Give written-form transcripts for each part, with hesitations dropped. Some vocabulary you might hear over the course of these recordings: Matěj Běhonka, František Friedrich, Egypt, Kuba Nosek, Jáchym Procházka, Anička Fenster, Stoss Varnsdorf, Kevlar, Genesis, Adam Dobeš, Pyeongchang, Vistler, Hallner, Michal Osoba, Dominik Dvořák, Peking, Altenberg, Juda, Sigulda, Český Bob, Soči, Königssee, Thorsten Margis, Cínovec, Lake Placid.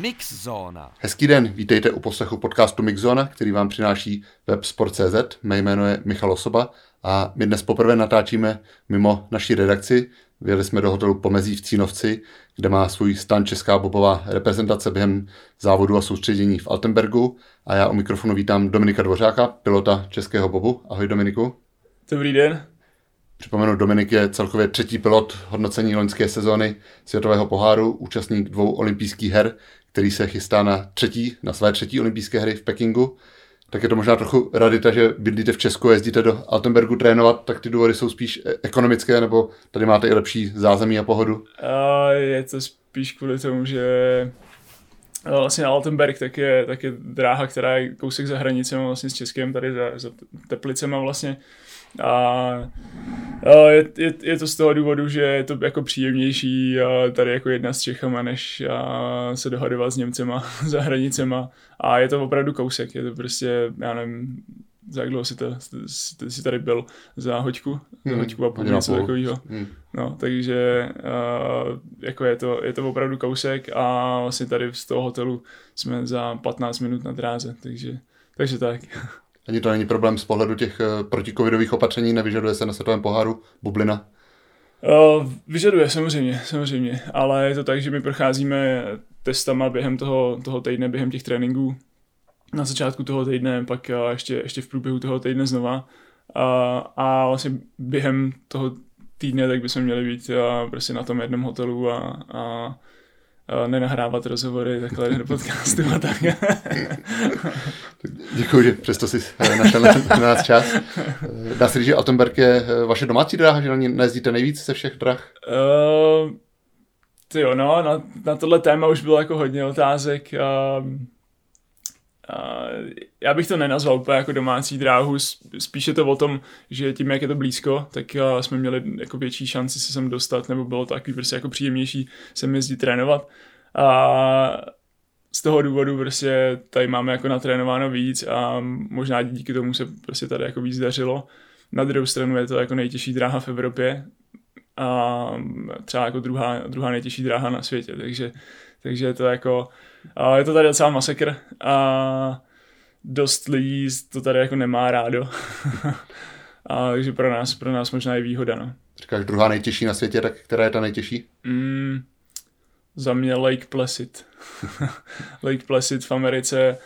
Mixzóna. Hezký den, vítejte u poslechu podcastu Mixzóna, který vám přináší Websport.cz. Mé jméno je Michal Osoba a my dnes poprvé natáčíme mimo naší redakci. Vyjeli jsme do hotelu Pomezí v Cínovci, kde má svůj stan česká bobová reprezentace během závodu a soustředění v Altenbergu. A já u mikrofonu vítám Dominika Dvořáka, pilota českého bobu. Ahoj Dominiku. Dobrý den. Připomenu, Dominik je celkově 3. pilot hodnocení loňské sezóny světového poháru, účastník 2 olympijských her, který se chystá na své třetí olympijské hry v Pekingu. Tak je to možná trochu radita, že bydlíte v Česku a jezdíte do Altenbergu trénovat, tak ty důvody jsou spíš ekonomické, nebo tady máte i lepší zázemí a pohodu? Je to spíš kvůli tomu, že vlastně na Altenberg tak je dráha, která je kousek za hranicem vlastně s Českem, tady za Teplicema vlastně. A je to z toho důvodu, že je to jako příjemnější tady jako jedna s Čechama, než se dohadovat s Němcema za hranicema. A je to opravdu kousek, je to prostě, já nevím, za jak dlouho jsi tady byl, za hoďku a půl, něco takového. No, takže jako je to opravdu kousek a vlastně tady z toho hotelu jsme za 15 minut na dráze, takže tak. Ani to není problém z pohledu těch protikovidových opatření, nevyžaduje se na světovém poháru bublina? Vyžaduje, samozřejmě, ale je to tak, že my procházíme testama během toho týdne, během těch tréninků na začátku toho týdne, pak ještě v průběhu toho týdne znova a vlastně během toho týdne tak bychom měli být prostě na tom jednom hotelu a nenahrávat rozhovory takhle do podcastu a tak. Děkuji, že přesto jsi našel na nás čas. Dá se říct, že Altenberg je vaše domácí dráha, že na ní nejezdíte nejvíc ze všech drah? Na tohle téma už bylo jako hodně otázek. Já bych to nenazval úplně jako domácí dráhu, spíš je to o tom, že tím, jak je to blízko, tak jsme měli jako větší šanci se sem dostat, nebo bylo to takový prostě jako příjemnější sem jezdit trénovat. A z toho důvodu prostě tady máme jako natrénováno víc a možná díky tomu se prostě tady jako víc dařilo. Na druhou stranu je to jako nejtěžší dráha v Evropě a třeba jako druhá nejtěžší dráha na světě, takže je to jako... Je to tady docela masakr a dost lidí to tady jako nemá rádo. Takže pro nás možná je výhoda, no. Říkáš druhá nejtěžší na světě, tak která je ta nejtěžší? Za mě Lake Placid. Lake Placid v Americe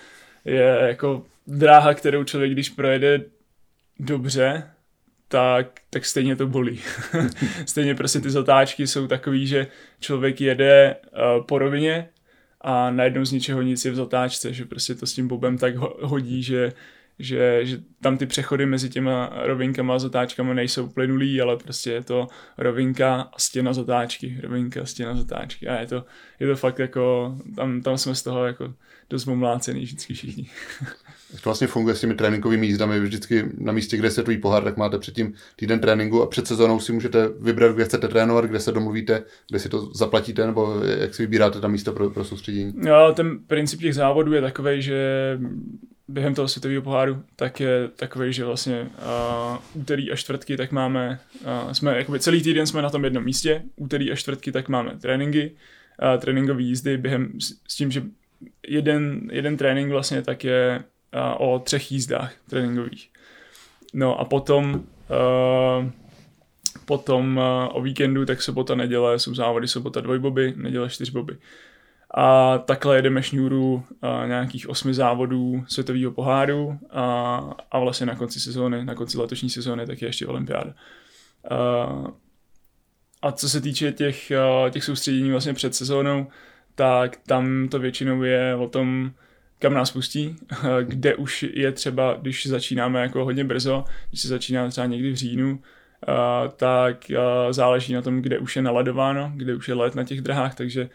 je jako dráha, kterou člověk, když projede dobře, tak stejně to bolí. Stejně prostě ty zatáčky jsou takový, že člověk jede po rovině a najednou z ničeho nic je v zatáčce, že prostě to s tím bobem tak hodí, že tam ty přechody mezi těma rovinkama a zatáčkama nejsou plynulý, ale prostě je to rovinka a stěna zatáčky, a je to fakt jako, tam jsme z toho jako dost omlácený vždycky všichni. To vlastně funguje s těmi tréninkovými jízdami, vždycky na místě, kde je světový pohár, tak máte předtím týden tréninku a před sezónou si můžete vybrat, kde chcete trénovat, kde se domluvíte, kde si to zaplatíte, nebo jak si vybíráte tam místo pro soustředění? No, ten princip těch závodů je takovej, že během toho světového poháru tak je takovej, že vlastně úterý a čtvrtky tak máme, celý týden jsme na tom jednom místě, úterý a čtvrtky tak máme tréninky, tréninkové jízdy během s tím, že jeden trénink vlastně tak je o 3 jízdách tréninkových. No a potom o víkendu, tak sobota, neděle jsou závody, sobota 2 boby, neděle 4 boby. A takhle jedeme šňůru nějakých 8 závodů světového poháru a vlastně na konci letošní sezóny tak je ještě olympiáda. A co se týče těch soustředění vlastně před sezónou, tak tam to většinou je o tom, kam nás pustí, kde už je třeba, když začínáme jako hodně brzo, když se začíná třeba někdy v říjnu, tak záleží na tom, kde už je naladováno, kde už je let na těch drahách, takže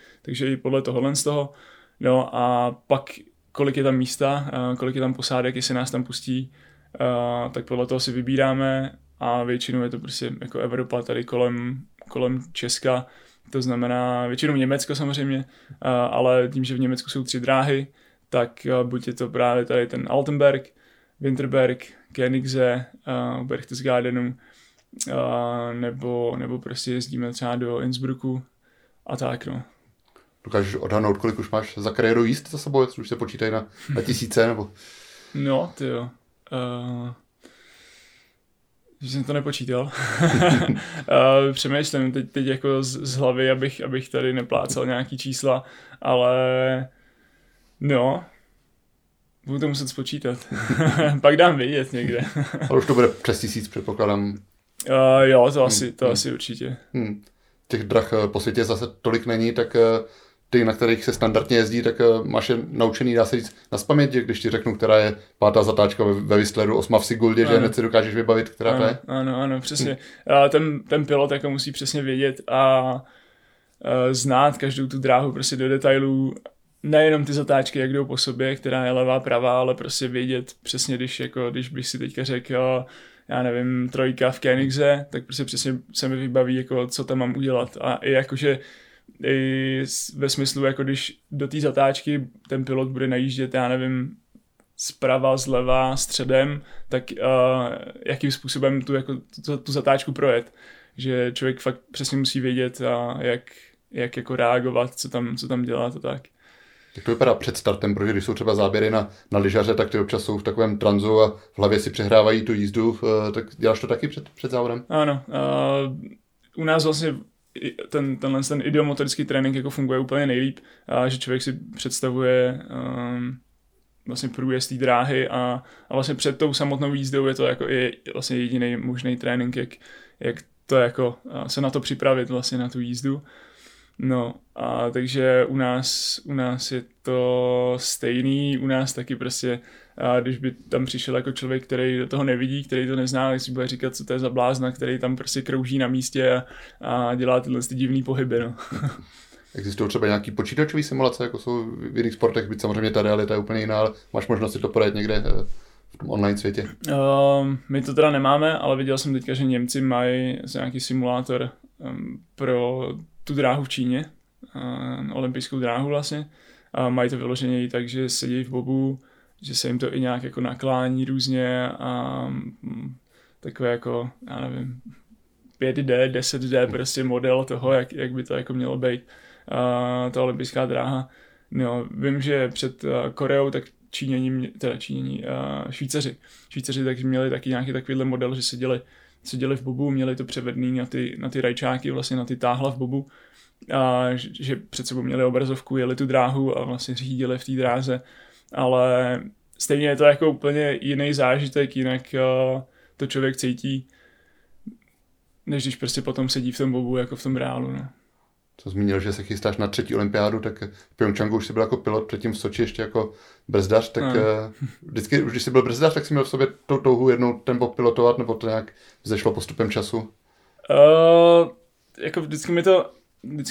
i podle tohohle z toho No a pak kolik je tam místa, kolik je tam posádek, jestli nás tam pustí, tak podle toho si vybíráme a většinou je to prostě jako Evropa tady kolem Česka, to znamená většinou Německo samozřejmě, ale tím, že v Německu jsou 3 dráhy, tak buď je to právě tady ten Altenberg, Winterberg, Königssee, Berchtesgadenu, nebo prostě jezdíme třeba do Innsbrucku a tak no. Dokážeš odhadnout, kolik už máš za kariéru jíst za sebou, jestli už se počítají na tisíce nebo? No, ty jo. Že jsem to nepočítal. Přemýšlím teď jako z hlavy, abych tady neplácal nějaký čísla, ale no, budu to muset spočítat. Pak dám vědět někde. Ale už to bude přes 1000, předpokládám. Jo, to asi určitě. Těch drah po světě zase tolik není, tak ty, na kterých se standardně jezdí, tak máš je naučený, dá se říct, nazpaměť, když ti řeknu, která je 5. zatáčka ve Vistleru, 8. v Siguldě, ano. Že hned si dokážeš vybavit, která to je. Ano, přesně. Ten pilot jako musí přesně vědět a znát každou tu dráhu prostě do detailů, nejenom ty zatáčky, jak jdou po sobě, která je levá, pravá, ale prostě vědět přesně, když bych si teďka řekl, já nevím, 3 v Königssee, tak prostě přesně se mi vybaví, jako, co tam mám udělat. A i jakože i ve smyslu, jako když do té zatáčky ten pilot bude najíždět, já nevím, zprava, zleva, středem, tak jakým způsobem tu zatáčku projet. Že člověk fakt přesně musí vědět, jak jako reagovat, co tam dělat a tak. Jak to vypadá před startem, protože když jsou třeba záběry na lyžaře, tak ty občas jsou v takovém tranzu a v hlavě si přehrávají tu jízdu, tak děláš to taky před závodem? Ano, u nás vlastně tenhle ideomotorický trénink jako funguje úplně nejlíp, že člověk si představuje vlastně průjezd té dráhy a vlastně před tou samotnou jízdou je to jako i vlastně jediný možný trénink, jak to jako se na to připravit vlastně na tu jízdu. No, a takže u nás je to stejný, u nás taky prostě, když by tam přišel jako člověk, který do toho nevidí, který to nezná, tak si bude říkat, co to je za blázna, který tam prostě krouží na místě a dělá tyhle divný pohyby, no. Existují třeba nějaký počítačový simulace, jako jsou v jiných sportech, byť samozřejmě ta realita je úplně jiná, ale máš možnost si to podat někde v tom online světě? My to teda nemáme, ale viděl jsem teďka, že Němci mají nějaký simulátor pro tu dráhu v Číně, olympijskou dráhu vlastně. Mají to vyloženě i tak, že sedí v bobu, že se jim to i nějak jako naklání různě a takové jako, já nevím, 5D, 10D prostě model toho, jak by to jako mělo být ta olympijská dráha. No, vím, že před Koreou, tak Švýcaři tak měli taky nějaký takovýhle model, že seděli v bobu, měli to převedný na ty rajčáky, vlastně na ty táhla v bobu, a že před sebou měli obrazovku, jeli tu dráhu a vlastně řídili v té dráze, ale stejně je to jako úplně jiný zážitek, jinak to člověk cítí, než když prostě potom sedí v tom bobu jako v tom reálu, no. Co zmínil, že se chystáš na 3. olympiádu, tak v Pyeongchangu už jsi byl jako pilot, předtím v Soči ještě jako brzdař, tak vždycky, už když jsi byl brzdař, tak jsi měl v sobě tou touhu jednou tempo pilotovat, nebo to nějak zešlo postupem času? Jako vždycky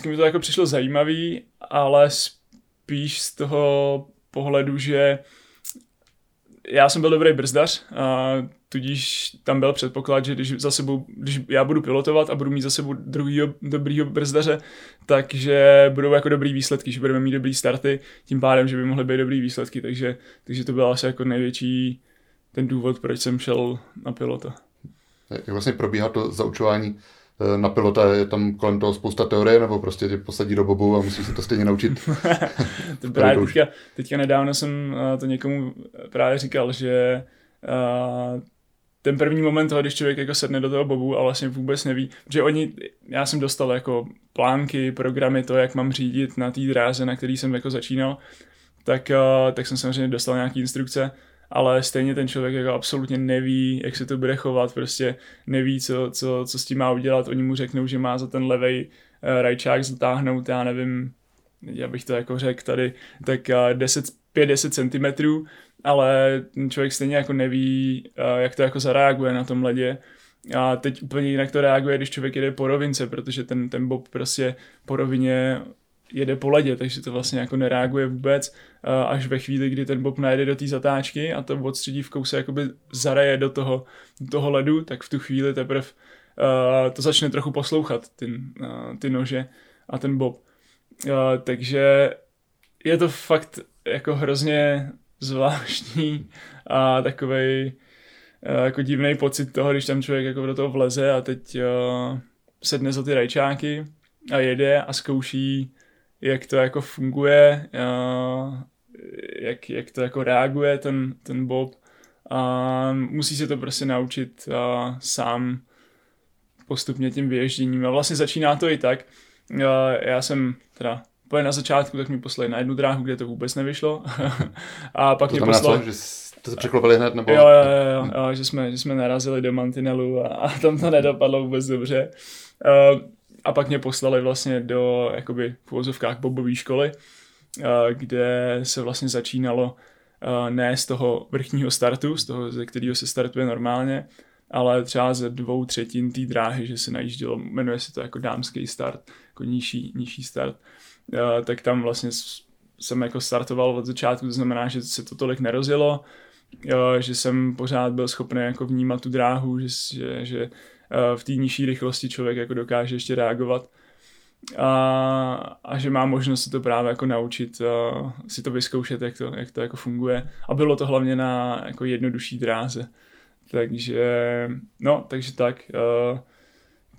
mi to jako přišlo zajímavý, ale spíš z toho pohledu, že já jsem byl dobrý brzdař, tudíž tam byl předpoklad, že když já budu pilotovat a budu mít za sebou druhýho dobrýho brzdaře, takže budou jako dobrý výsledky, že budeme mít dobrý starty, tím pádem, že by mohly být dobrý výsledky, takže to byl asi jako největší ten důvod, proč jsem šel na pilota. Jak vlastně probíhá to zaučování na pilota? Je tam kolem toho spousta teorie, nebo prostě tě posadí do bobu a musíš se to stejně naučit? To právě teďka nedávno jsem to někomu právě říkal, že ten první moment toho, když člověk jako sedne do toho bobu a vlastně vůbec neví, že já jsem dostal jako plánky, programy, to, jak mám řídit na té dráze, na který jsem jako začínal, tak jsem samozřejmě dostal nějaké instrukce, ale stejně ten člověk jako absolutně neví, jak se to bude chovat, prostě neví, co s tím má udělat, oni mu řeknou, že má za ten levej rajčák zatáhnout, já nevím, já bych to jako řekl tady, tak 5-10 cm, ale člověk stejně jako neví, jak to jako zareaguje na tom ledě. A teď úplně jinak to reaguje, když člověk jede po rovince, protože ten bob prostě po rovině jede po ledě, takže to vlastně jako nereaguje vůbec, až ve chvíli, kdy ten bob najede do té zatáčky a to odstředívkou se jakoby zaraje do toho ledu, tak v tu chvíli teprve to začne trochu poslouchat ty nože a ten bob. Takže je to fakt jako hrozně zvláštní a takovej jako divnej pocit toho, když tam člověk jako do toho vleze a teď sedne za ty rajčáky a jede a zkouší, jak to jako funguje, jak to jako reaguje ten bob a musí se to prostě naučit sám postupně tím vyježděním a vlastně začíná to i tak. Já jsem teda úplně na začátku, tak mě poslali na jednu dráhu, kde to vůbec nevyšlo a pak mě poslali... To se překlopili hned, nebo... Jo, že jsme narazili do mantinelu a tam to nedopadlo vůbec dobře. A pak mě poslali vlastně do, jakoby, v uvozovkách bobové školy, kde se vlastně začínalo ne z toho vrchního startu, z toho, ze kterého se startuje normálně, ale třeba ze 2/3 té dráhy, že se najíždělo, jmenuje se to jako dámský start, jako nižší start, tak tam vlastně jsem jako startoval od začátku, to znamená, že se to tolik nerozjelo, že jsem pořád byl schopný jako vnímat tu dráhu, že v té nižší rychlosti člověk jako dokáže ještě reagovat a že má možnost se to právě jako naučit, si to vyzkoušet, jak to jako funguje a bylo to hlavně na jako jednodušší dráze,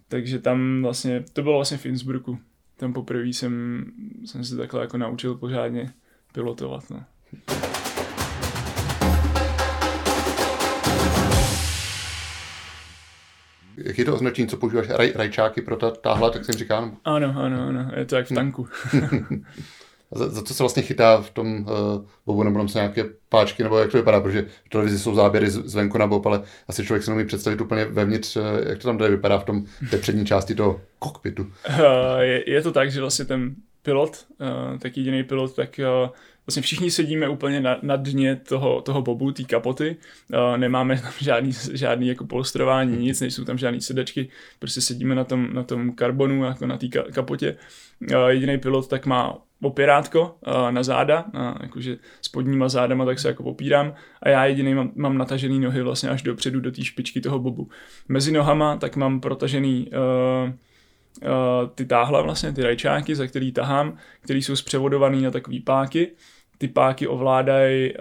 takže tam vlastně, to bylo vlastně v Innsbrucku. Tam poprvé jsem se takhle jako naučil pořádně pilotovat. No. Jak je to označení, co používáš? Rajčáky pro ta táhle, tak jsem říkal? Ano, je to jak v tanku. Za co se vlastně chytá v tom bobu, nebo tam se nějaké páčky, nebo jak to vypadá, protože v televizi jsou záběry zvenku na bob, ale asi člověk se nemůže představit úplně vevnitř, jak to tam tady vypadá v tom té přední části toho kokpitu. Je to tak, že vlastně ten pilot, tak jediný pilot, tak vlastně všichni sedíme úplně na dně toho bobu, té kapoty, nemáme tam žádný jako polstrování, nic, nejsou tam žádný sedačky, prostě sedíme na tom karbonu, jako na té kapotě. Jediný pilot tak má opírátko na záda, jakože spodníma zádama, tak se jako opírám a já jediný mám natažený nohy vlastně až dopředu do té špičky toho bobu. Mezi nohama tak mám protažený ty táhla vlastně, ty rajčáky, za který tahám, který jsou zpřevodovaný na takový páky. Ty páky ovládají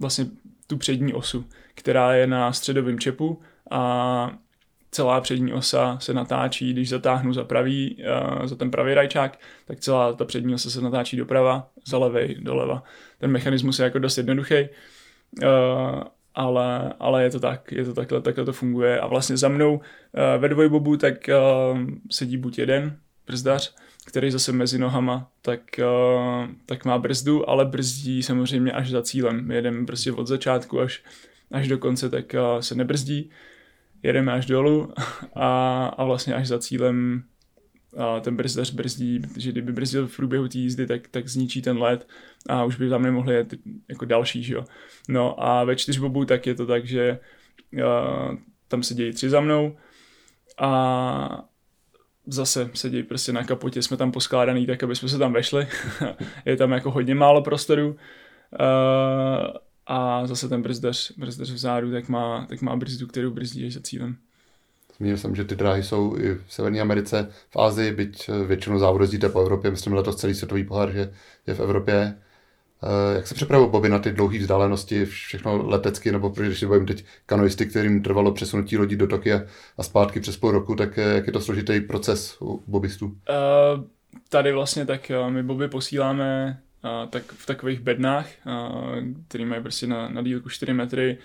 vlastně tu přední osu, která je na středovém čepu a celá přední osa se natáčí, když zatáhnu za ten pravý rajčák, tak celá ta přední osa se natáčí doprava, za levej, doleva. Ten mechanismus je jako dost jednoduchý, ale je to tak, je to takhle to funguje. A vlastně za mnou ve dvojbobu tak sedí buď jeden brzdař, který zase mezi nohama, tak má brzdu, ale brzdí samozřejmě až za cílem. Jedeme prostě od začátku až do konce, tak se nebrzdí. Jedeme až dolů a vlastně až za cílem ten brzdař brzdí, protože kdyby brzdil v průběhu té jízdy, tak zničí ten led a už by tam nemohli jet jako další, že jo. No a ve čtyřbobu tak je to tak, že tam sedějí tři za mnou a zase sedějí prostě na kapotě, jsme tam poskládaný tak, aby jsme se tam vešli, je tam jako hodně málo prostoru a zase ten brzdař vzádu, tak má brzdu, kterou brzdí až za cílem. Zmínil jsem, že ty dráhy jsou i v Severní Americe, v Asii, byť většinou závodu jezdíte po Evropě, myslím letos celý světový pohár, že je v Evropě. Jak se připravují boby na ty dlouhé vzdálenosti, všechno letecky, nebo protože když se bavím teď kanoisty, kterým trvalo přesunutí lodí do Tokia a zpátky přes půl roku, tak jak je to složitý proces u bobistů? Tady vlastně tak my boby posíláme tak v takových bednách, které mají prostě na délku 4 metry,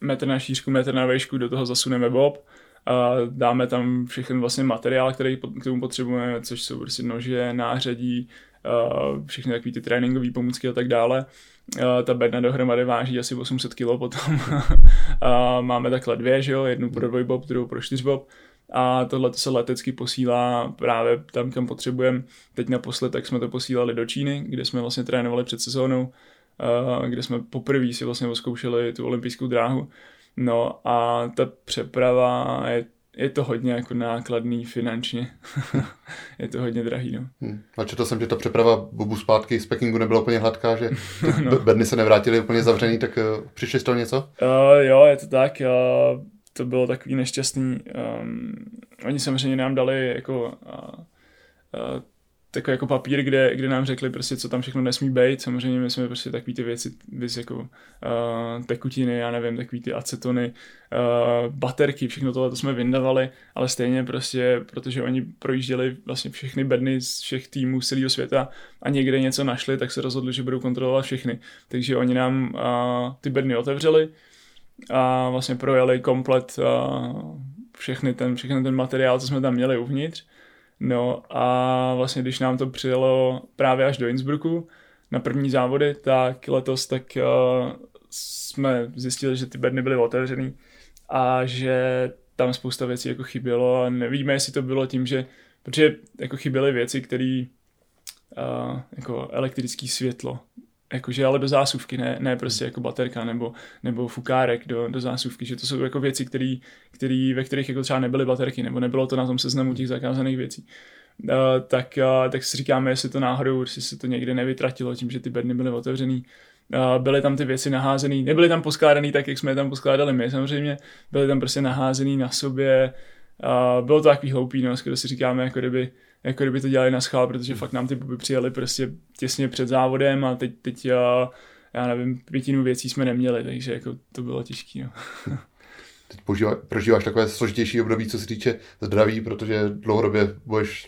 metr na šířku, metr na výšku, do toho zasuneme bob. Dáme tam všechny vlastně materiál, který k tomu potřebujeme, což jsou prostě nože, nářadí, všechny takové ty tréninkové pomůcky a tak dále. Ta bedna dohromady váží asi 800 kg potom. Máme takhle dvě, že jo? Jednu pro dvojbob, druhou pro čtyřbob. A tohle se letecky posílá právě tam, kam potřebujeme. Teď naposled tak jsme to posílali do Číny, kde jsme vlastně trénovali před sezónou, kde jsme poprvé si vlastně odzkoušeli tu olympijskou dráhu. No a ta přeprava je je to hodně jako nákladný finančně. Je to hodně drahý, no. A četl jsem, že ta přeprava Bobu zpátky z Pekingu nebyla úplně hladká, že no. Bedny se nevrátily úplně zavřený, tak přišli z toho něco? Jo, je to tak. To bylo takový nešťastný. Oni samozřejmě nám dali jako takový jako papír, kde nám řekli prostě, co tam všechno nesmí být. Samozřejmě my jsme prostě takový ty věci, jako tekutiny, já nevím, takový ty acetony, baterky, všechno tohle to jsme vyndavali, ale stejně prostě, protože oni projížděli vlastně všechny bedny z všech týmů z celého světa a někde něco našli, tak se rozhodli, že budou kontrolovat všechny. Takže oni nám ty bedny otevřeli a vlastně projeli komplet všechny ten materiál, co jsme tam měli uvnitř. No a vlastně když nám to přijelo právě až do Innsbrucku na první závody, tak letos jsme zjistili, že ty bedny byly otevřený a že tam spousta věcí jako chybělo a nevíme, jestli to bylo tím, že protože jako chyběly věci, které jako elektrické světlo, jakože ale do zásuvky, ne prostě jako baterka nebo fukárek do zásuvky, že to jsou jako věci, ve kterých jako třeba nebyly baterky, nebo nebylo to na tom seznamu těch zakázaných věcí. Tak si říkáme, jestli to náhodou, jestli se to někde nevytratilo tím, že ty bedny byly otevřený. Byly tam ty věci naházený, nebyly tam poskládaný tak, jak jsme je tam poskládali my samozřejmě, byly tam prostě naházený na sobě. Bylo to takový hloupý, no, skoro si říkáme, jako kdyby to dělali na schvál, protože fakt nám ty boby přijeli prostě těsně před závodem a teď já nevím, pětinu věcí jsme neměli, takže jako to bylo těžké. No. Teď prožíváš takové složitější období, co se týče zdraví, protože dlouhodobě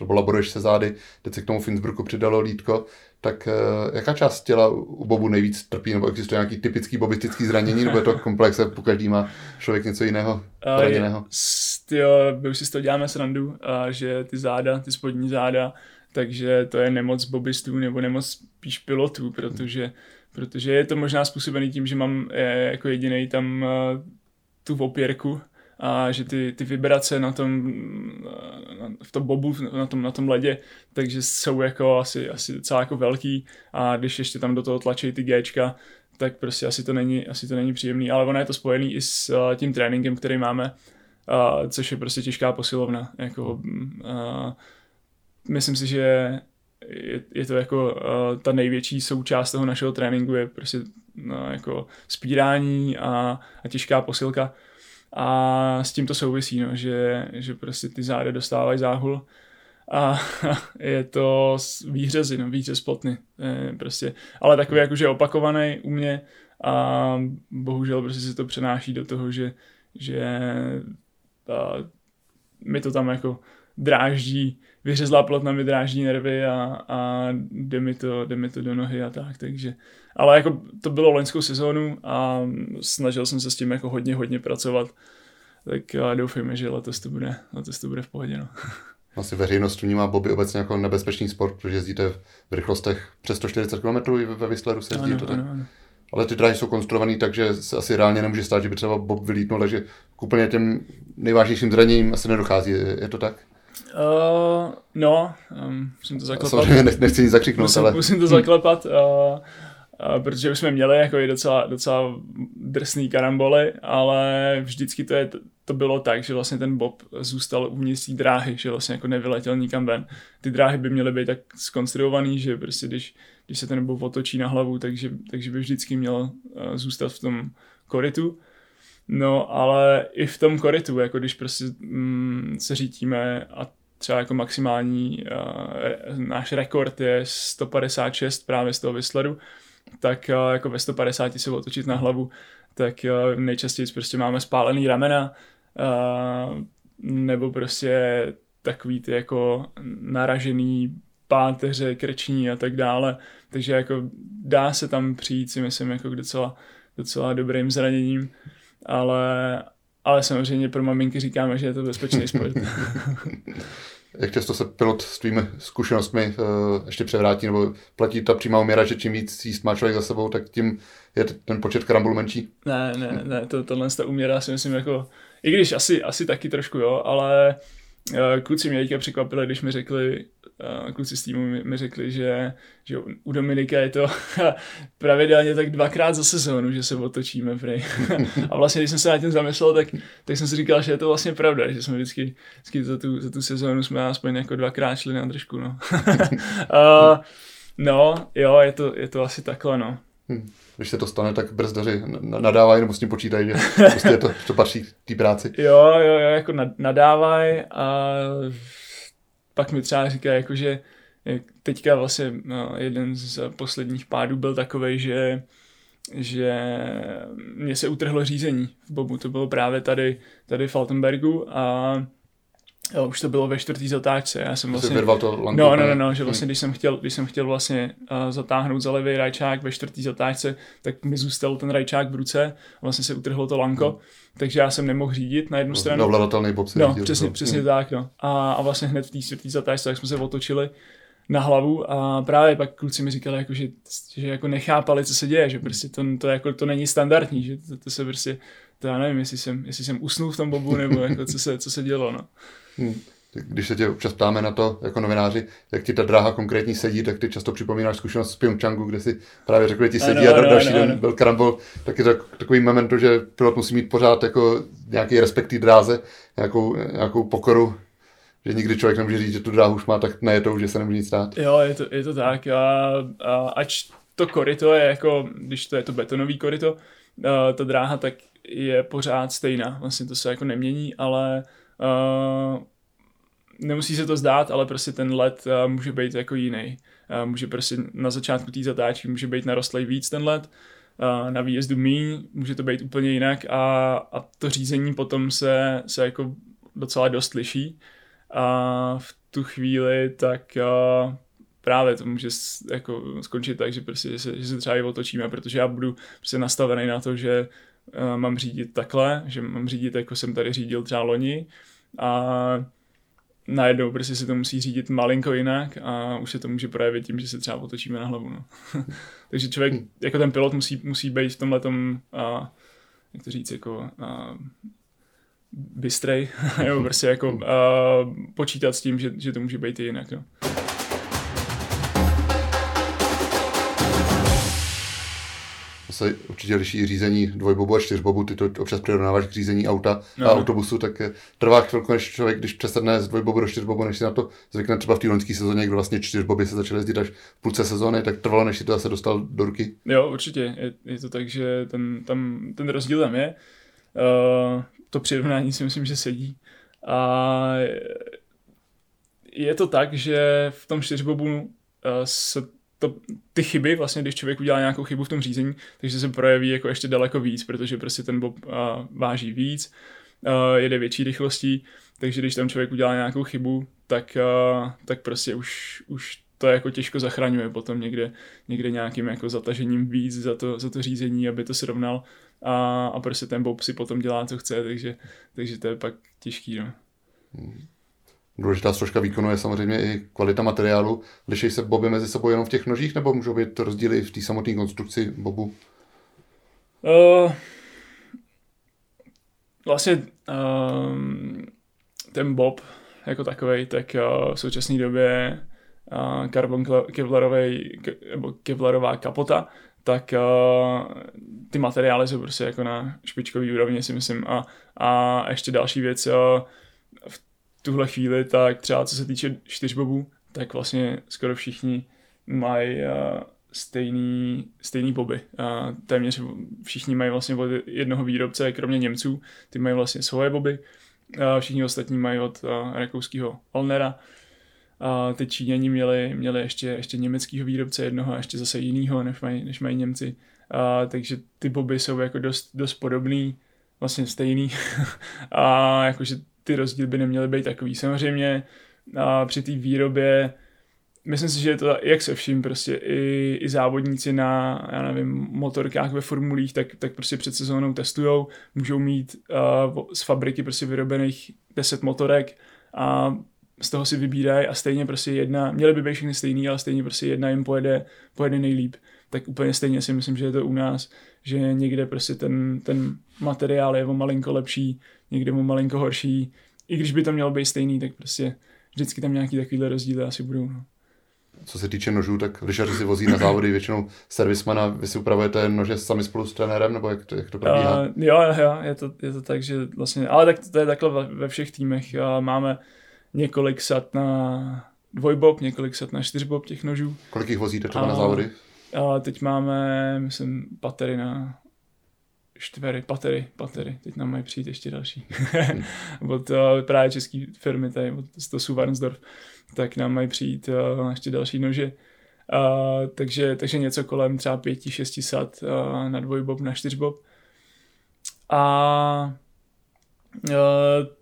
laboruješ se zády, teď se k tomu v Innsbrucku přidalo lítko, tak jaká část těla u bobu nejvíc trpí, nebo existuje nějaký typický bobistický zranění, nebo je to komplex, po každý má člověk něco jiného, zraněného? Jo, my už si z toho děláme srandu, že ty záda, ty spodní záda, takže to je nemoc bobistů nebo nemoc spíš pilotů, protože je to možná způsobený tím, že mám jako jedinej tam tu opěrku a že ty vibrace v tom bobu, na tom ledě, takže jsou jako asi docela jako velký a když ještě tam do toho tlačí ty Gčka, tak prostě asi to není příjemný, ale ono je to spojený i s tím tréninkem, který máme, což je prostě těžká posilovna. Jako, myslím si, že je to jako ta největší součást toho našeho tréninku je prostě jako spírání a těžká posilka a s tím to souvisí, no, že prostě ty záda dostávají záhul a je to výhřezy, no, výhřez plotny prostě, ale takový jakože opakovaný u mě a bohužel prostě se to přenáší do toho, že mi to tam jako dráždí, vyřezlá plotna mi dráždí nervy a jde mi to do nohy a tak, takže. Ale jako to bylo loňskou sezónu a snažil jsem se s tím jako hodně pracovat, tak doufejme, že letos to bude v pohodě, no. Asi veřejnost vnímá boby obecně jako nebezpečný sport, protože jezdíte v rychlostech přes 140 km ve Vistleru se jezdí, ano, to tak. Ano. Ale ty dráhy jsou konstruovaný tak, že se asi reálně nemůže stát, že by třeba bob vylítnul, takže k úplně těm nejvážnějším zraněním asi nedochází, je to tak? Musím to zaklepat. Samozřejmě nechci nic zakřiknout, musím to zaklepat, protože už jsme měli jako i docela drsný karamboly, ale vždycky to bylo tak, že vlastně ten bob zůstal uvnitř té dráhy, že vlastně jako nevyletěl nikam ven. Ty dráhy by měly být tak zkonstruovaný, že prostě když se ten bob otočí na hlavu, takže by vždycky měl zůstat v tom korytu. No, ale i v tom korytu, jako když prostě se řítíme a třeba jako maximální náš rekord je 156 právě z toho Vistleru, tak jako ve 150 se otočit na hlavu, tak nejčastěji prostě máme spálený ramena nebo prostě takový ty jako naražený páteře, krční a tak dále, takže jako dá se tam přijít si myslím jako k docela dobrým zraněním, ale samozřejmě pro maminky říkáme, že je to bezpečný sport. Jak často se pilot s tvými zkušenostmi ještě převrátí, nebo platí ta přímá uměra, že čím víc jíst má člověk za sebou, tak tím je ten počet karambolu menší? Ne, tohle ta uměra si myslím jako, i když asi taky trošku jo, ale kluci mě teďka překvapili, když mi řekli kluci z týmu mi řekli, že u Dominika je to pravidelně tak dvakrát za sezónu, že se otočíme prej. A vlastně, když jsem se na tím zamyslel, tak jsem si říkal, že je to vlastně pravda, že jsme vždycky za tu sezónu jsme aspoň jako dvakrát šli na držku, no. No, jo, je to asi takhle, no. Když se to stane, tak brzdaři nadávají nebo s tím počítají, že prostě je to patří té práci. Jo, jako nadávají a pak mi třeba říká, jako, že teďka vlastně jeden z posledních pádů byl takovej, že mě se utrhlo řízení v bobu. To bylo právě tady v Altenbergu a jo, už to bylo ve čtvrtý zatáčce. Já jsem vlastně vyrval to lanku. No, že vlastně když jsem chtěl vlastně zatáhnout za levý rajčák ve čtvrtý zatáčce, tak mi zůstal ten rajčák v ruce a vlastně se utrhlo to lanko. Takže já jsem nemohl řídit na jednu stranu. Ovladatelný bob se řídil. Přesně tak, no. A vlastně hned v té čtvrtý zatáčce, tak jsme se otočili na hlavu a právě pak kluci mi říkali, jako, že jako nechápali, co se děje, že prostě to není standardní, že to se prostě, to já nevím, jestli jsem usnul v tom bobu nebo jako co se dělo, no. Když se tě občas ptáme na to, jako novináři, jak ti ta dráha konkrétní sedí, tak ty často připomínáš zkušenost z Pyeongchangu, kde si právě řekl, že ti sedí a další den byl karambol. Tak je to takový moment, že pilot musí mít pořád jako nějaký respekt té dráze, nějakou pokoru, že nikdy člověk nemůže říct, že tu dráhu už má, tak najetou, že se nemůže nic stát. Jo, je to tak. A ač to koryto je jako, když to je to betonový koryto, ta dráha tak je pořád stejná. Vlastně to se jako nemění, ale nemusí se to zdát, ale prostě ten led může být jako jiný. Může prostě na začátku té zatáčky může být narostlej víc ten led, na výjezdu míň, může to být úplně jinak a to řízení potom se jako docela dost liší. A v tu chvíli tak právě to může jako skončit tak, že prostě že se třeba i otočíme, protože já budu prostě nastavený na to, že mám řídit takhle, že mám řídit jako jsem tady řídil třeba loni a najednou prostě se to musí řídit malinko jinak a už se to může projevit tím, že se třeba otočíme na hlavu. No. Takže člověk, jako ten pilot musí být v tomhletom, jak to říct, jako bystrej, nebo prostě jako počítat s tím, že to může být i jinak. No. Se určitě liší řízení dvojbobu a čtyřbobu, ty to občas přirovnáváš k řízení auta a autobusu, tak trvá chvilku, než člověk, když přesedne z dvojbobu do čtyřbobu, než si na to zvykne. Třeba v té loňské sezóně, kdy vlastně čtyřboby se začaly jezdit až v půlce sezóny, tak trvalo, než si to zase dostal do ruky. Jo, určitě. Je to tak, že ten rozdíl tam je. To přirovnání si myslím, že sedí. A je to tak, že v tom čtyřbobu ty chyby, vlastně když člověk udělá nějakou chybu v tom řízení, takže se projeví jako ještě daleko víc, protože prostě ten bob váží víc, jede větší rychlostí, takže když tam člověk udělá nějakou chybu, tak prostě už to jako těžko zachraňuje potom někde nějakým jako zatažením víc za to řízení, aby to srovnal a prostě ten bob si potom dělá, co chce, takže to je pak těžký, no. Důležitá složka výkonu je samozřejmě i kvalita materiálu. Liší se boby mezi sebou jenom v těch nožích, nebo můžou být rozdíly v té samotné konstrukci bobu? Ten bob jako takovej, tak v současné době kevlarová kapota, tak ty materiály jsou prostě jako na špičkový úrovni, si myslím. A ještě další věc, v tuhle chvíli, tak třeba co se týče čtyřbobů, tak vlastně skoro všichni mají stejný boby. Téměř všichni mají vlastně od jednoho výrobce, kromě Němců, ty mají vlastně svoje boby. Všichni ostatní mají od rakouského Hallnera. Ty Číňani měli ještě německého výrobce jednoho a ještě zase jinýho, než mají Němci. Takže ty boby jsou jako dost podobný, vlastně stejný. A jakože ty rozdíly by neměly být takový. Samozřejmě při té výrobě myslím si, že je to jak se vším prostě i závodníci na, já nevím, motorkách ve formulích, tak prostě před sezónou testujou, můžou mít z fabriky prostě vyrobených 10 motorek a z toho si vybírají a stejně prostě jedna, měly by být všechny stejný, ale stejně prostě jedna jim pojede nejlíp. Tak úplně stejně si myslím, že je to u nás, že někde prostě ten materiál je o malinko lepší, někde mu malinko horší. I když by to mělo být stejný, tak prostě vždycky tam nějaký takovýhle rozdíly asi budou. No. Co se týče nožů, tak Richard si vozí na závody většinou servismana, vy si upravujete nože sami spolu s trenérem, nebo jak to probíhá? Jo, je to tak, že vlastně, ale tak to je takhle ve všech týmech. Máme několik sat na dvojbob, několik sat na čtyřbob těch nožů. Kolik jich vozíte třeba na závody? A teď máme, myslím, patery na čtvery, patery. Teď nám mají přijít ještě další. Od právě české firmy tady, od Stossu Varnsdorf, tak nám mají přijít ještě další nože. Takže něco kolem třeba 5-6 sat na dvojbob, na čtyřbob. A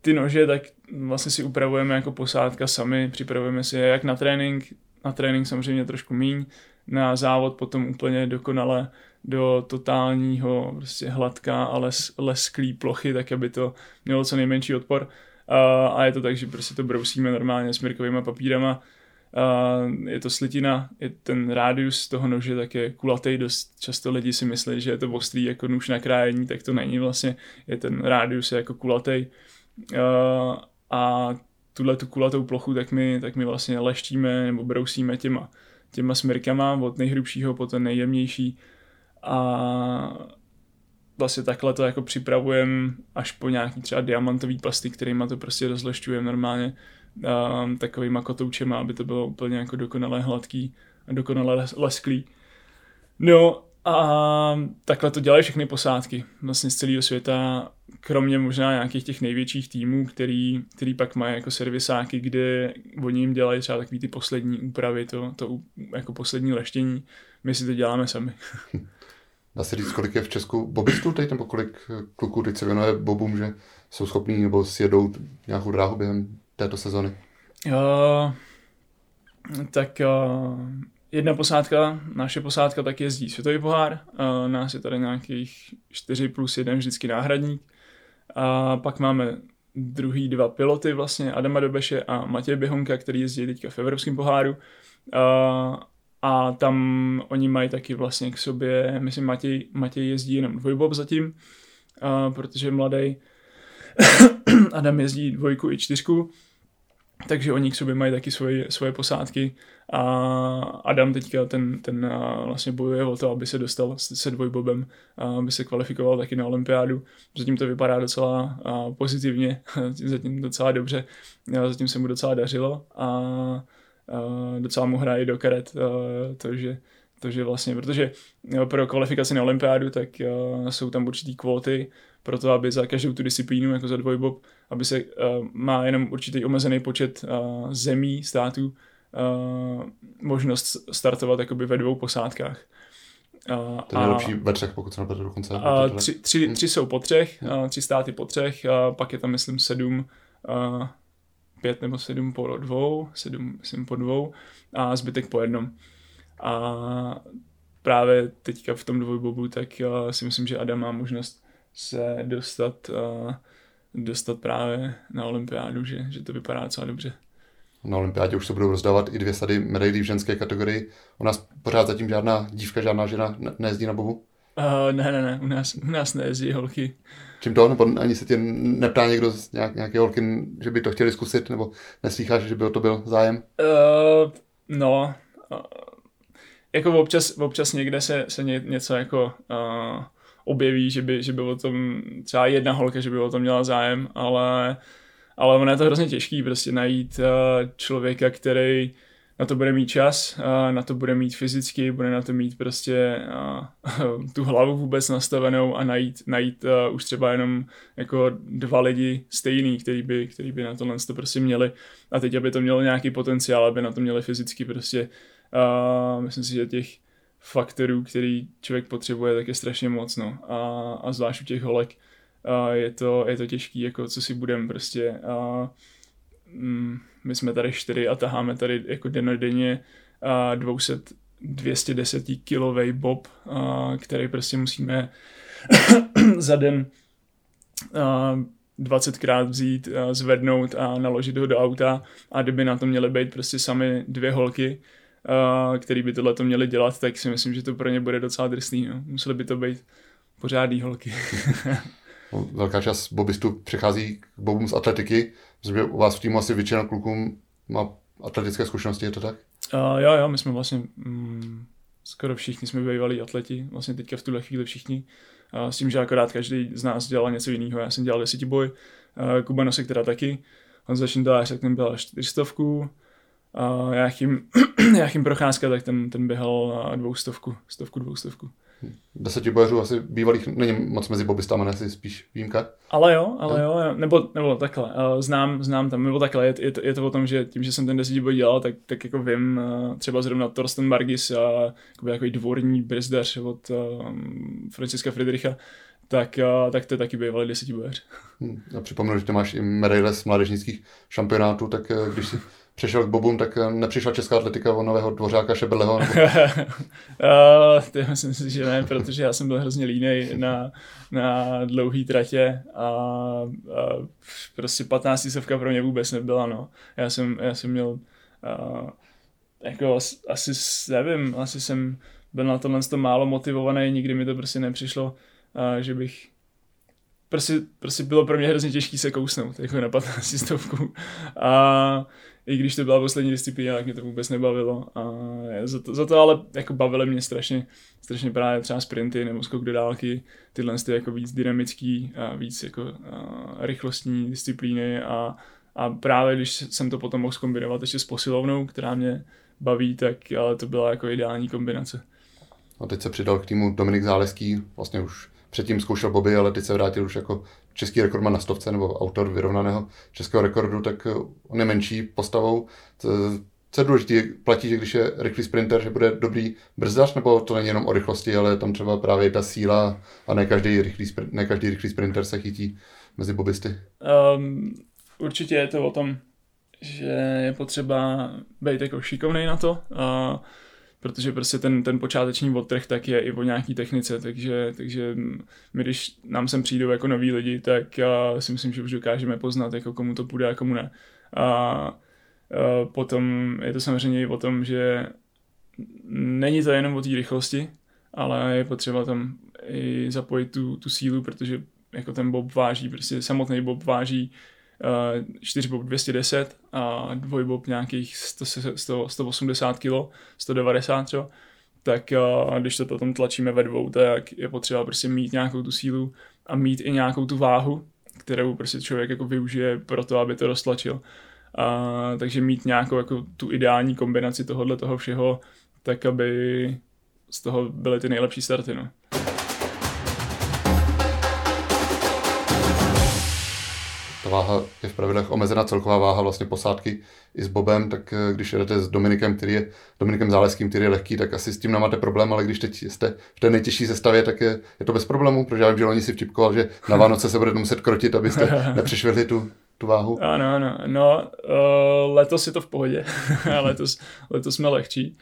ty nože tak vlastně si upravujeme jako posádka sami, připravujeme si je jak na trénink samozřejmě trošku míň, na závod potom úplně dokonale do totálního prostě hladká a lesklý plochy, tak aby to mělo co nejmenší odpor. A je to tak, že prostě to brousíme normálně smirkovýma papírama. Je to slitina, je ten rádius toho nože tak je kulatý, dost často lidi si myslí, že je to ostrý jako nůž na krájení, tak to není vlastně, je ten rádius je jako kulatý. A tuhle tu kulatou plochu tak my vlastně leštíme nebo brousíme těma smirkama od nejhrubšího po ten nejjemnější a vlastně takhle to jako připravujeme až po nějaký třeba diamantový plasty, kterýma to prostě rozlešťujeme normálně takovýma kotoučema, aby to bylo úplně jako dokonale hladký a dokonale lesklý. No a takhle to dělají všechny posádky vlastně z celého světa, kromě možná nějakých těch největších týmů, který pak mají jako servisáky, kde oni jim dělají třeba takový ty poslední úpravy, to jako poslední leštění. My si to děláme sami. Dá se říct, kolik je v Česku bobistů teď, nebo kolik kluků teď se věnuje bobům, že jsou schopní nebo sjedou nějakou dráhu během této sezony? Jedna posádka, naše posádka, tak jezdí světový pohár. Nás je tady nějakých 4+1 vždycky náhradník. A pak máme druhý dva piloty vlastně, Adama Dobeše a Matěje Běhonka, který jezdí teďka v evropském poháru. A tam oni mají taky vlastně k sobě, myslím Matěj jezdí jenom dvojbob zatím, protože je mladý. Adam jezdí 2 i 4. Takže oni k sobě mají taky svoje posádky a Adam teďka ten vlastně bojuje o to, aby se dostal se dvojbobem, aby se kvalifikoval taky na olympiádu. Zatím to vypadá docela pozitivně, zatím docela dobře, zatím se mu docela dařilo a docela mu hraje do karet to, že vlastně, protože pro kvalifikaci na olympiádu tak jsou tam určitý kvóty pro to, aby za každou tu disciplínu, jako za dvojbob, aby se má jenom určitý omezený počet zemí, států, možnost startovat jakoby ve 2 posádkách. To je nejlepší ve 3, pokud se například dokonce. 3 jsou po 3, 3 státy po 3, pak je tam myslím 7, 5 nebo 7 po 2, 7 myslím po 2 a zbytek po 1. A právě teďka v tom dvojbobu, tak si myslím, že Adam má možnost se dostat právě na olympiádu, že to vypadá docela dobře. Na olympiádě už se budou rozdávat i 2 sady medailí v ženské kategorii. U nás pořád zatím žádná žena nejezdí na bobu? Ne, u nás nejezdí holky. Čím to? Nebo ani se tě neptá někdo z nějaké holky, že by to chtěli zkusit, nebo neslýcháš, že by to byl zájem? Jako občas někde se něco jako objeví, že by o tom třeba jedna holka, že by o tom měla zájem, ale ono je to hrozně těžký prostě najít člověka, který na to bude mít čas, na to bude mít fyzicky, bude na to mít prostě tu hlavu vůbec nastavenou a najít už třeba jenom jako 2 lidi stejný, který by na tohle to prostě měli a teď, aby to mělo nějaký potenciál, aby na to měli fyzicky prostě myslím si, že těch faktorů, který člověk potřebuje, tak je strašně moc, no. A zvlášť u těch holek je to těžký, jako co si budeme prostě. My jsme tady 4 a taháme tady jako denodenně 210 kilovej bob, který prostě musíme za den 20krát vzít, zvednout a naložit ho do auta a kdyby na to měly být prostě sami 2 holky, který by tohle to měli dělat, tak si myslím, že to pro ně bude docela drsný. No. Museli by to být pořádný holky. Velká část bobistů přechází k bobům z atletiky, protože u vás v týmu asi většina klukům má atletické zkušenosti, je to tak? Jo, my jsme vlastně skoro všichni jsme bývali atleti, vlastně teďka v tuhle chvíli všichni. S tím, že akorát každý z nás dělal něco jiného. Já jsem dělal desetiboj, Kuba Nosek teda taky, on začínal, tak ten běhal 400, Jáchym Procházka, tak ten běhal 200. 10 bojařů asi bývalých není moc mezi bobistami, asi spíš výjimka. Ale jo, nebo takhle, znám tam, nebo takhle, je to o tom, že tím, že jsem ten 10 boj dělal, tak jako vím, třeba zrovna Thorsten Margis, jako dvorní brzdař od Františka Friedricha, tak to je taky bývalý 10 bojař. Já připomenu, že ty máš i medaile z mládežnických šampionátů, tak když si přešel k bobům, tak nepřišla česká atletika o nového Dvořáka, Šeberleho? Nebo... To myslím si, že ne, protože já jsem byl hrozně línej na dlouhý tratě a prostě 15tisovka pro mě vůbec nebyla, no. Já jsem měl, jako asi jsem byl na tohle málo motivovaný, nikdy mi to prostě nepřišlo, že bych... Prostě bylo pro mě hrozně těžký se kousnout, jako na 15tisovku. A i když to byla poslední disciplína, tak mě to vůbec nebavilo. A za to ale jako bavilo mě strašně právě třeba sprinty nebo skok do dálky, tyhle jako víc dynamický a víc jako rychlostní disciplíny. A právě když jsem to potom mohl zkombinovat ještě s posilovnou, která mě baví, tak to byla jako ideální kombinace. A teď se přidal k týmu Dominik Záleský, vlastně už předtím zkoušel boby, ale teď se vrátil už jako český rekordman na 100 nebo autor vyrovnaného českého rekordu, tak on je menší postavou. Co je důležité, platí, že když je rychlý sprinter, že bude dobrý brzdař, nebo to není jenom o rychlosti, ale tam třeba právě ta síla a ne každý rychlý sprinter se chytí mezi bobisty? Určitě je to o tom, že je potřeba být jako šikovnej na to, protože prostě ten počáteční odtrh tak je i o nějaký technice, takže my, když nám sem přijdou jako noví lidi, tak si myslím, že už dokážeme poznat, jako komu to půjde a komu ne. A potom je to samozřejmě i o tom, že není to jenom o té rychlosti, ale je potřeba tam i zapojit tu sílu, protože jako ten bob váží, prostě samotný bob váží 4bob 210 a dvojbob nějakých 180 kg, 190 třeba, tak když to potom tlačíme ve dvou, tak je potřeba prostě mít nějakou tu sílu a mít i nějakou tu váhu, kterou prostě člověk jako využije pro to, aby to roztlačil. Takže mít nějakou jako tu ideální kombinaci tohohle toho všeho, tak aby z toho byly ty nejlepší starty. No. Ta váha je v pravidlech omezená, celková váha vlastně posádky i s bobem, tak když jedete s Dominikem Záleským, který je lehký, tak asi s tím nemáte problém, ale když teď jste v té nejtěžší sestavě, tak je to bez problémů, protože já vím, že loni si vtipkoval, že na Vánoce se budete muset krotit, abyste nepřišvihli tu váhu. Ano, no, letos je to v pohodě, letos jsme lehčí.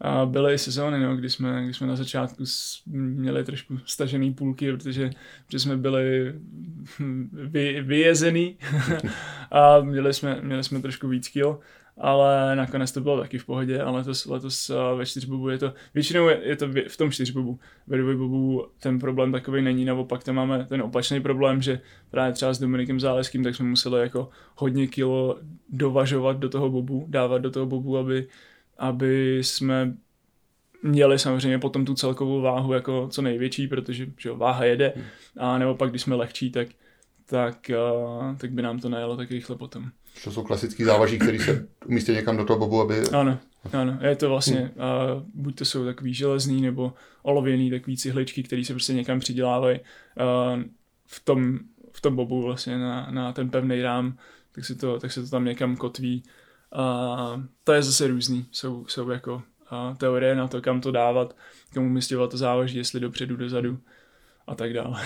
A byly sezóny, no, kdy jsme na začátku měli trošku stažený půlky, protože jsme byli vyjezený a měli jsme trošku víc kil, ale nakonec to bylo taky v pohodě. A letos ve 4bobu je to, většinou je to v tom 4bobu, ve 2bobu ten problém takový není, naopak tam máme ten opačný problém, že právě třeba s Dominikem Záleským, tak jsme museli jako hodně kilo dovažovat do toho bobu, dávat do toho bobu, aby jsme měli samozřejmě potom tu celkovou váhu jako co největší, protože že váha jede, a nebo pak když jsme lehčí, tak by nám to najelo tak rychle potom. To jsou klasický závaží, který se umístí někam do toho bobu, aby... Ano, je to vlastně, buď to jsou takový železný nebo olověný takový cihličky, které se prostě někam přidělávají v tom bobu vlastně na ten pevný rám, tak se to tam někam kotví. To je zase různý, jsou jako teorie na to, kam to dávat, komu mystěvat to závaží, jestli dopředu, dozadu a tak dále.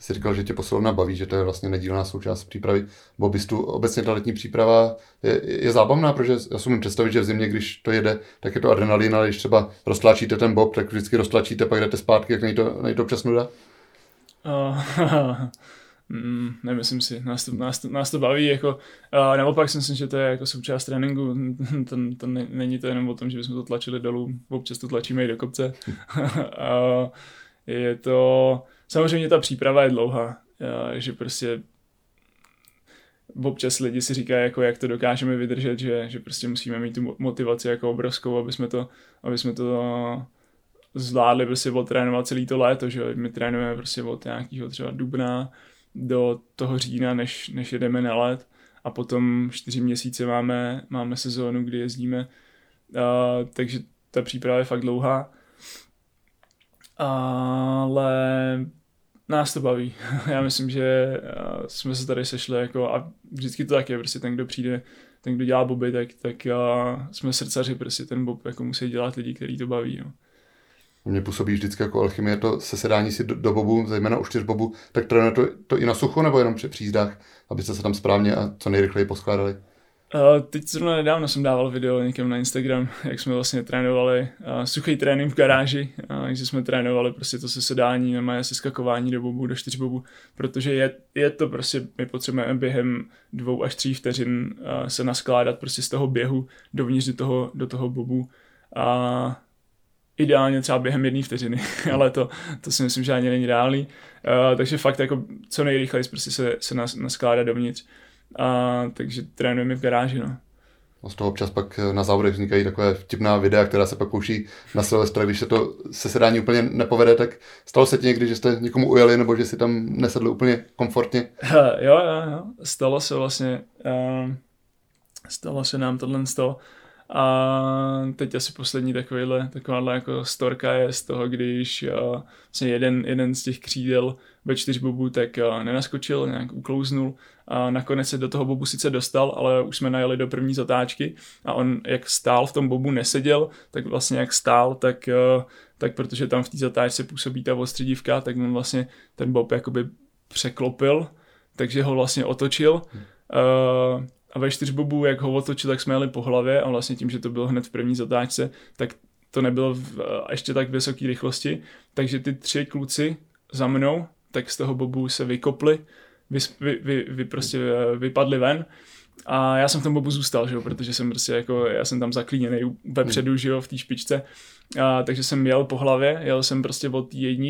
Jsi říkal, že tě posilovna baví, že to je vlastně nedílná součást přípravy bobistů. Obecně ta letní příprava je zábavná, protože já si umím představit, že v zimě, když to jede, tak je to adrenalin, ale když třeba roztlačíte ten bob, tak vždycky roztlačíte, pak jdete zpátky, jak nejde to občas nuda? Nemyslím si, nás to baví, jako, naopak si myslím, že to je jako součást tréninku, to není to jenom o tom, že bychom to tlačili dolů, občas to tlačíme i do kopce. Je to, samozřejmě ta příprava je dlouhá, že prostě občas lidi si říkají, jako jak to dokážeme vydržet, že prostě musíme mít tu motivaci jako obrovskou, aby jsme to zvládli prostě odtrénovat celý to léto, že my trénujeme prostě od nějakého třeba dubna do toho října, než jedeme na led, a potom 4 měsíce máme sezónu, kdy jezdíme, takže ta příprava je fakt dlouhá, ale nás to baví. Já myslím, že jsme se tady sešli jako, a vždycky to tak je, prostě ten, kdo přijde, ten, kdo dělá boby, tak jsme srdcaři, prostě ten bob jako musí dělat lidi, který to baví. No. Mně působí vždycky jako alchymie to sesedání si do bobu, zejména u 4 bobů, tak trénuje to i na sucho, nebo jenom při přízdách, abyste se tam správně a co nejrychleji poskládali? Teď zrovna nedávno jsem dával video někam na Instagram, jak jsme vlastně trénovali suchý trénink v garáži, že jsme trénovali prostě to sesedání, normálně seskakování do bobů, do 4 bobů, protože je to prostě, my potřebujeme během 2 až 3 vteřin se naskládat prostě z toho běhu dovnitř do toho bobu, a ideálně třeba během 1 vteřiny, ale to si myslím, že ani není reálný. Takže fakt jako co nejrychleji prostě se naskládá dovnitř. Takže trénujeme v garáži. No. Z toho občas pak na závodech vznikají takové vtipná videa, která se pak kouší na Silvestra, když se to sesedání úplně nepovede, tak stalo se ti někdy, že jste někomu ujeli, nebo že si tam nesedli úplně komfortně? Jo, stalo se vlastně. Stalo se nám tohle z toho. A teď asi poslední takováhle jako storka je z toho, když vlastně jeden z těch křídel ve 4 bobů tak nenaskočil, nějak uklouznul, a nakonec se do toho bobu sice dostal, ale už jsme najeli do první zatáčky, a on jak stál v tom bobu, neseděl, tak vlastně jak stál, tak protože tam v té zatáčce působí ta ostředívka, tak on vlastně ten bob jakoby překlopil, takže ho vlastně otočil. A ve 4 bobů, jak ho otočil, tak jsme jeli po hlavě, a vlastně tím, že to bylo hned v první zatáčce, tak to nebylo ještě tak vysoké rychlosti, takže ty 3 kluci za mnou, tak z toho bobu se vykopli, vypadli ven, a já jsem v tom bobu zůstal, že jo, protože jsem prostě jako, já jsem tam zaklíněný vepředu, že jo, v té špičce, takže jsem jel po hlavě, jel jsem prostě od té 1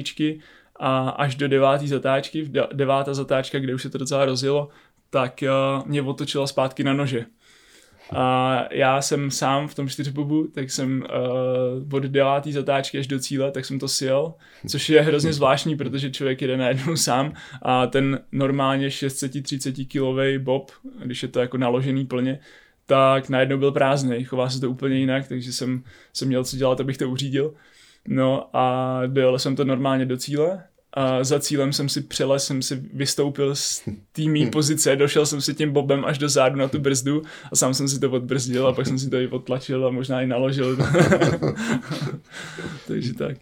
a až do 9. zatáčky, 9. zatáčka, kde už se to docela rozjelo, tak mě otočila zpátky na nože. A já jsem sám v tom 4 bobu, tak jsem od 9. zatáčky až do cíle, tak jsem to sjel, což je hrozně zvláštní, protože člověk jede najednou sám, a ten normálně 630-kilovej bob, když je to jako naložený plně, tak najednou byl prázdnej, chová se to úplně jinak, takže jsem měl co dělat, abych to uřídil. No a dojel jsem to normálně do cíle, a za cílem jsem si vystoupil z té mý pozice, došel jsem si tím bobem až do zádu na tu brzdu a sám jsem si to odbrzdil, a pak jsem si to i odtlačil a možná i naložil. Takže tak.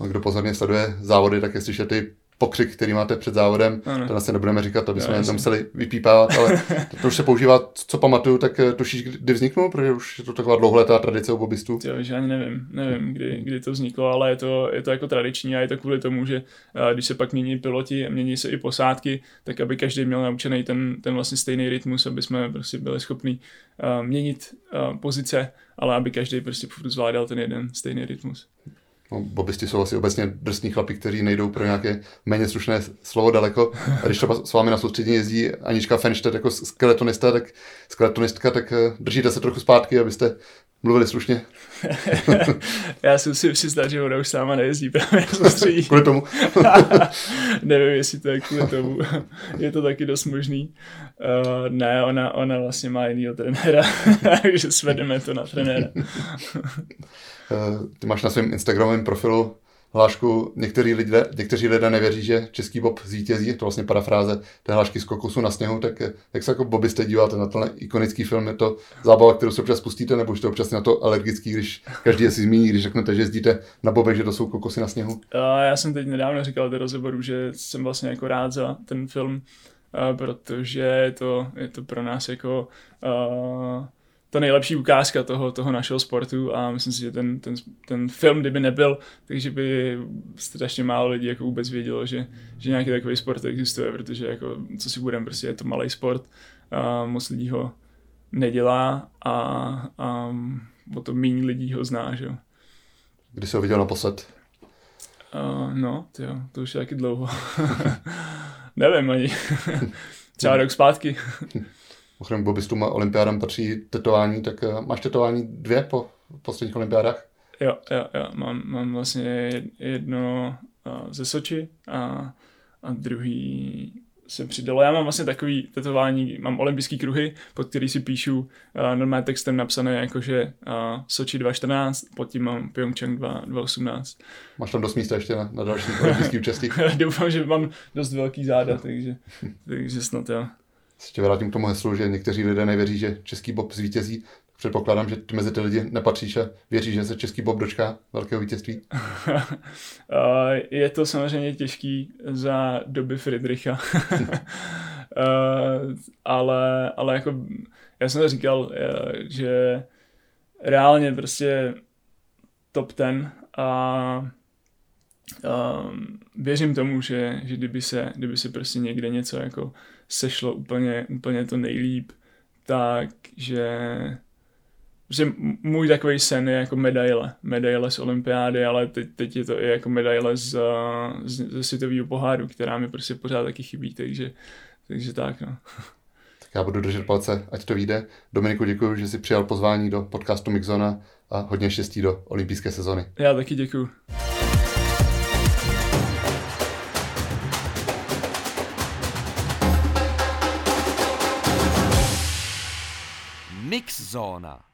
A kdo pozorně sleduje závody, tak jestli je ty pokřik, který máte před závodem, to asi nebudeme říkat, aby jsme to museli vypípávat, ale to už se používá, co pamatuju, tak tušíš, kdy vzniknul, protože už je to taková dlouholetá tradice u bobistů. Jo, že ani nevím, kdy to vzniklo, ale je to jako tradiční, a je to kvůli tomu, že když se pak mění piloti, mění se i posádky, tak aby každý měl naučený ten vlastně stejný rytmus, aby jsme prostě byli schopni měnit pozice, ale aby každý prostě zvládal ten jeden stejný rytmus. No, bobisti jsou asi obecně drsní chlapi, kteří nejdou pro nějaké méně slušné slovo daleko. A když třeba s vámi na soustředění jezdí Anička Fenster jako skeletonistka, tak držíte se trochu zpátky, abyste mluvili slušně. Já jsem si přiznal, že ona už sama nejezdí právě na soustředění. Kvůli tomu. Nevím, jestli to je kvůli tomu. Je to taky dost možný. Ne, ona vlastně má jinýho trenéra, takže svedeme to na trenéra. Ty máš na svém Instagramovém profilu hlášku někteří lidé nevěří, že Český Bob zvítězí, to vlastně parafráze té hlášky z Kokosu na sněhu, tak jak se jako bobiste díváte na tenhle ikonický film, je to zábava, kterou se občas pustíte, nebo už to občas na to alergický, když každý si zmíní, když řeknete, že jezdíte na bobech, že to jsou Kokosy na sněhu? Já jsem teď nedávno říkal do rozhovoru, že jsem vlastně jako rád za ten film, protože je to pro nás jako ta nejlepší ukázka toho našeho sportu, a myslím si, že ten film, kdyby nebyl, takže by strašně málo lidí jako vůbec vědělo, že nějaký takový sport existuje, protože jako, co si budeme, prostě je to malý sport, moc lidí ho nedělá a o to méně lidí ho zná, že jo. Kdy jsi ho viděl naposled? To už je taky dlouho. Nevím ani. Třeba rok zpátky. Ochrém bobistům a olympiádám patří tetování, tak máš tetování dvě po posledních olympiádách? Jo, mám vlastně jedno ze Soči a druhý se přidalo. Já mám vlastně takový tetování, mám olympijský kruhy, pod který si píšu normálně textem napsané jakože Soči 2014, pod tím mám Pyeongchang 2018. Máš tam dost místa ještě na další olympijský účastí? Doufám, že mám dost velký záda, takže snad jo. Se tě vrátím k tomu heslu, že někteří lidé nevěří, že Český Bob zvítězí. Předpokládám, že mezi ty lidi nepatříš a věříš, že se Český Bob dočká velkého vítězství? Je to samozřejmě těžký za doby Friedricha. ale jako já jsem to říkal, že reálně prostě top 10 a věřím tomu, že kdyby se prostě někde něco jako sešlo úplně to nejlíp, takže můj takový sen je jako medaile z olympiády, ale teď je to i jako medaile ze světového poháru, která mi prostě pořád taky chybí, takže tak no. Tak já budu držet palce, ať to vyjde. Dominiku, děkuji, že jsi přijal pozvání do podcastu Mixzóna a hodně štěstí do olympijské sezony. Já taky děkuji. Mixzóna.